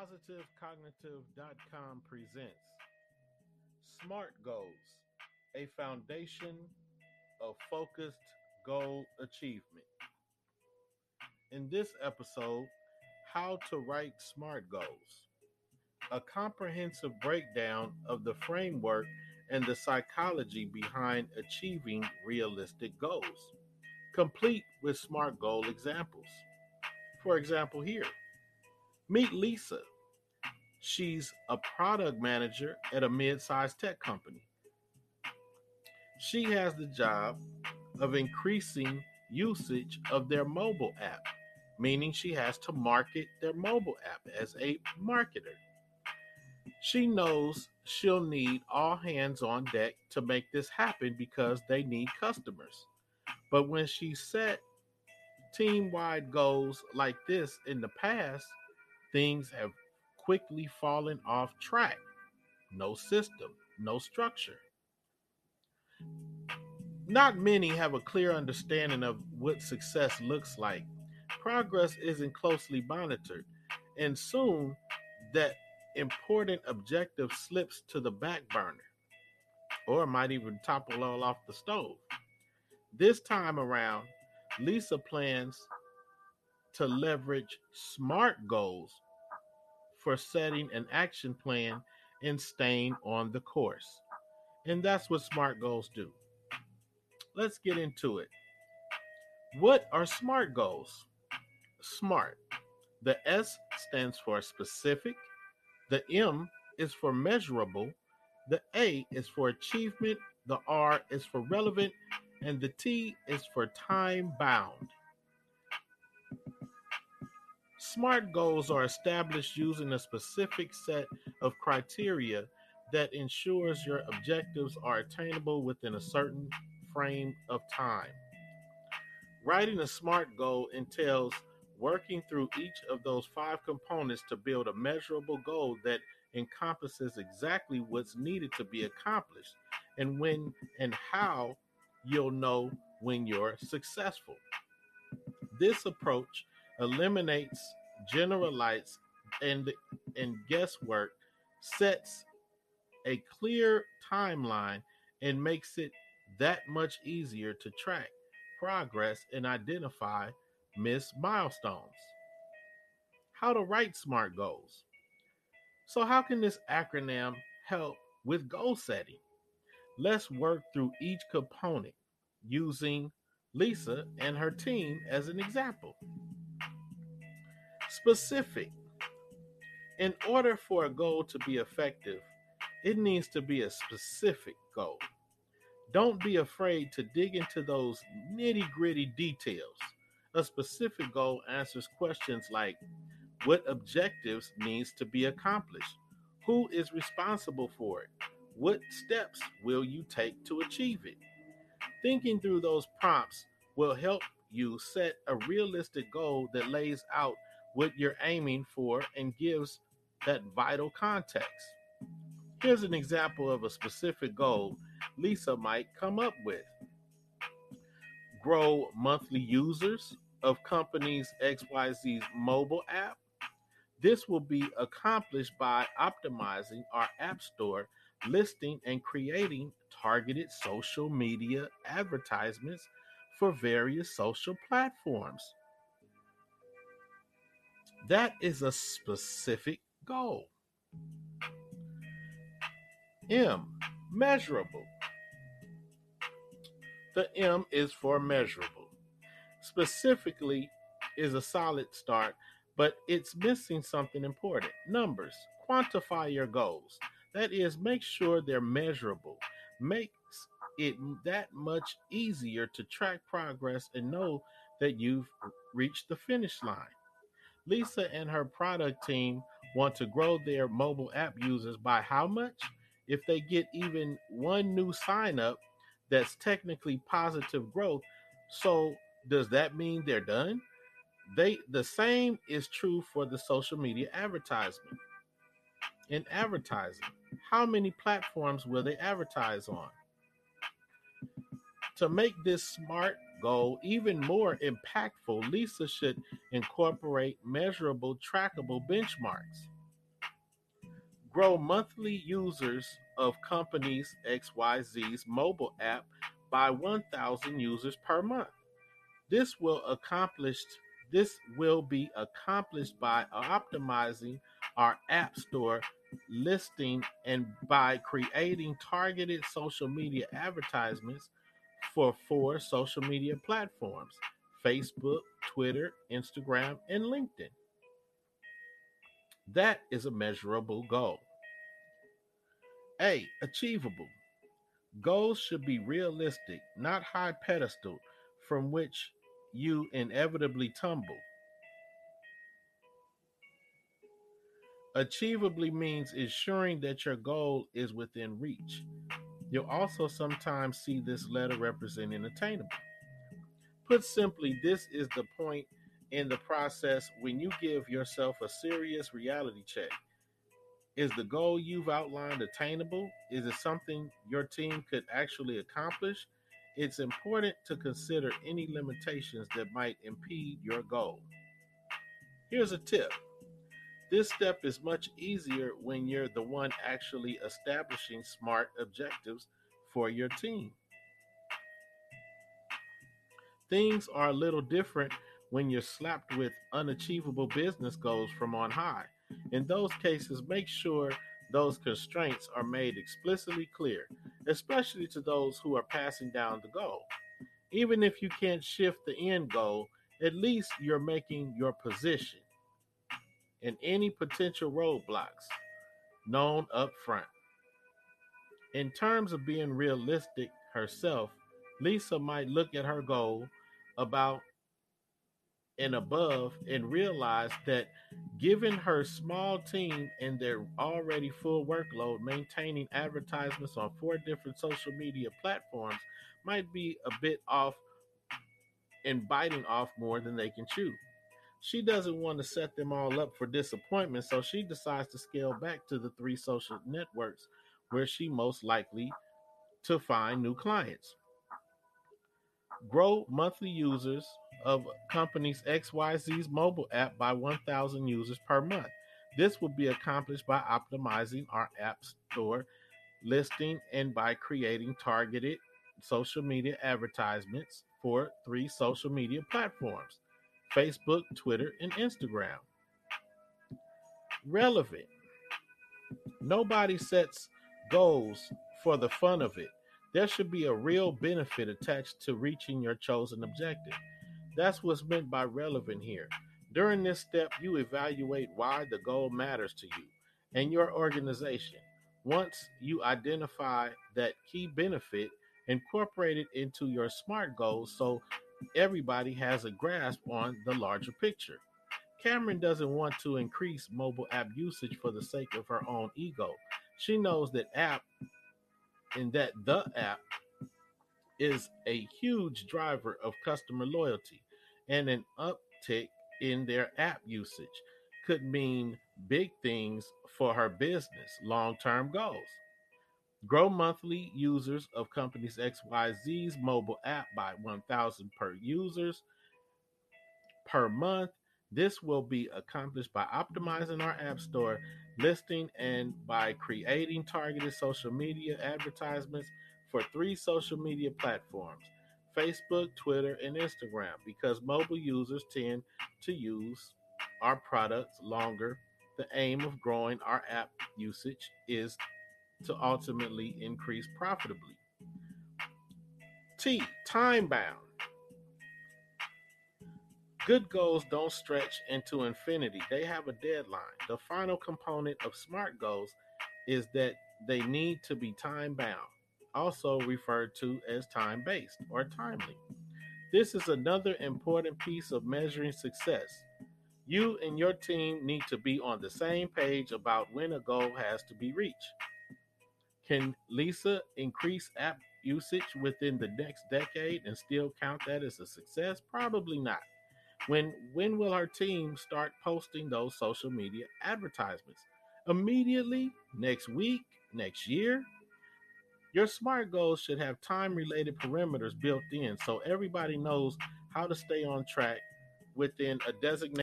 PositiveCognitive.com presents SMART Goals, a foundation of focused goal achievement. In this episode, how to write SMART goals, a comprehensive breakdown of the framework and the psychology behind achieving realistic goals, complete with SMART goal examples. For example, here, meet Lisa. She's a product manager at a mid-sized tech company. She has the job of increasing usage of their mobile app, meaning she has to market their mobile app as a marketer. She knows she'll need all hands on deck to make this happen because they need customers. But when she set team-wide goals like this in the past, things have quickly fallen off track. No system, no structure. Not many have a clear understanding of what success looks like. Progress isn't closely monitored, and soon that important objective slips to the back burner, or might even topple all off the stove. This time around, Lisa plans to leverage SMART goals for setting an action plan and staying on the course. And that's what SMART goals do. Let's get into it. What are SMART goals? SMART. The S stands for specific. The M is for measurable, the A is for achievement, the R is for relevant, and the T is for time-bound. SMART goals are established using a specific set of criteria that ensures your objectives are attainable within a certain frame of time. Writing a SMART goal entails working through each of those five components to build a measurable goal that encompasses exactly what's needed to be accomplished and when and how you'll know when you're successful. This approach eliminates generalities and guesswork, sets a clear timeline, and makes it that much easier to track progress and identify missed milestones. How to write SMART goals. So how can this acronym help with goal setting? Let's work through each component using Lisa and her team as an example. Specific. In order for a goal to be effective, it needs to be a specific goal. Don't be afraid to dig into those nitty-gritty details. A specific goal answers questions like, what objectives needs to be accomplished? Who is responsible for it? What steps will you take to achieve it? Thinking through those prompts will help you set a realistic goal that lays out what you're aiming for and gives that vital context. Here's an example of a specific goal Lisa might come up with. Grow monthly users of company's XYZ's mobile app. This will be accomplished by optimizing our app store listing and creating targeted social media advertisements for various social platforms. That is a specific goal. M, measurable. The M is for measurable. Specifically is a solid start, but it's missing something important. Numbers. Quantify your goals. That is, make sure they're measurable. Makes it that much easier to track progress and know that you've reached the finish line. Lisa and her product team want to grow their mobile app users by how much? If they get even one new sign-up, that's technically positive growth. So does that mean they're done? The same is true for the social media advertisement. In advertising, how many platforms will they advertise on? To make this SMART goal even more impactful, Lisa should incorporate measurable, trackable benchmarks. Grow monthly users of companies XYZ's mobile app by 1,000 users per month. This will be accomplished by optimizing our app store listing and by creating targeted social media advertisements for 4 social media platforms: Facebook, Twitter, Instagram, and LinkedIn. That is a measurable goal. A, achievable. Goals should be realistic, not high pedestal from which you inevitably tumble. Achievably means ensuring that your goal is within reach. You'll also sometimes see this letter representing attainable. Put simply, this is the point in the process when you give yourself a serious reality check. Is the goal you've outlined attainable? Is it something your team could actually accomplish? It's important to consider any limitations that might impede your goal. Here's a tip. This step is much easier when you're the one actually establishing SMART objectives for your team. Things are a little different when you're slapped with unachievable business goals from on high. In those cases, make sure those constraints are made explicitly clear, especially to those who are passing down the goal. Even if you can't shift the end goal, at least you're making your position and any potential roadblocks known up front. In terms of being realistic herself, Lisa might look at her goal about and above and realize that given her small team and their already full workload, maintaining advertisements on 4 different social media platforms might be a bit off and biting off more than they can chew. She doesn't want to set them all up for disappointment, so she decides to scale back to the 3 social networks where she most likely to find new clients. Grow monthly users of companies XYZ's mobile app by 1,000 users per month. This will be accomplished by optimizing our app store listing and by creating targeted social media advertisements for 3 social media platforms: Facebook, Twitter, and Instagram. Relevant. Nobody sets goals for the fun of it. There should be a real benefit attached to reaching your chosen objective. That's what's meant by relevant here. During this step, you evaluate why the goal matters to you and your organization. Once you identify that key benefit, incorporate it into your SMART goals so everybody has a grasp on the larger picture. Cameron doesn't want to increase mobile app usage for the sake of her own ego. She knows that the app is a huge driver of customer loyalty, and an uptick in their app usage could mean big things for her business long-term goals. Grow monthly users of companies XYZ's mobile app by 1,000 per users per month. This will be accomplished by optimizing our app store listing and by creating targeted social media advertisements for 3 social media platforms: Facebook, Twitter, and Instagram, because mobile users tend to use our products longer. The aim of growing our app usage is to ultimately increase profitably. T, time bound. Good goals don't stretch into infinity. They have a deadline. The final component of SMART goals is that they need to be time bound, also referred to as time-based or timely. This is another important piece of measuring success. You and your team need to be on the same page about when a goal has to be reached. Can Lisa increase app usage within the next decade and still count that as a success? Probably not. When will her team start posting those social media advertisements? Immediately? Next week? Next year? Your SMART goals should have time-related parameters built in so everybody knows how to stay on track within a designated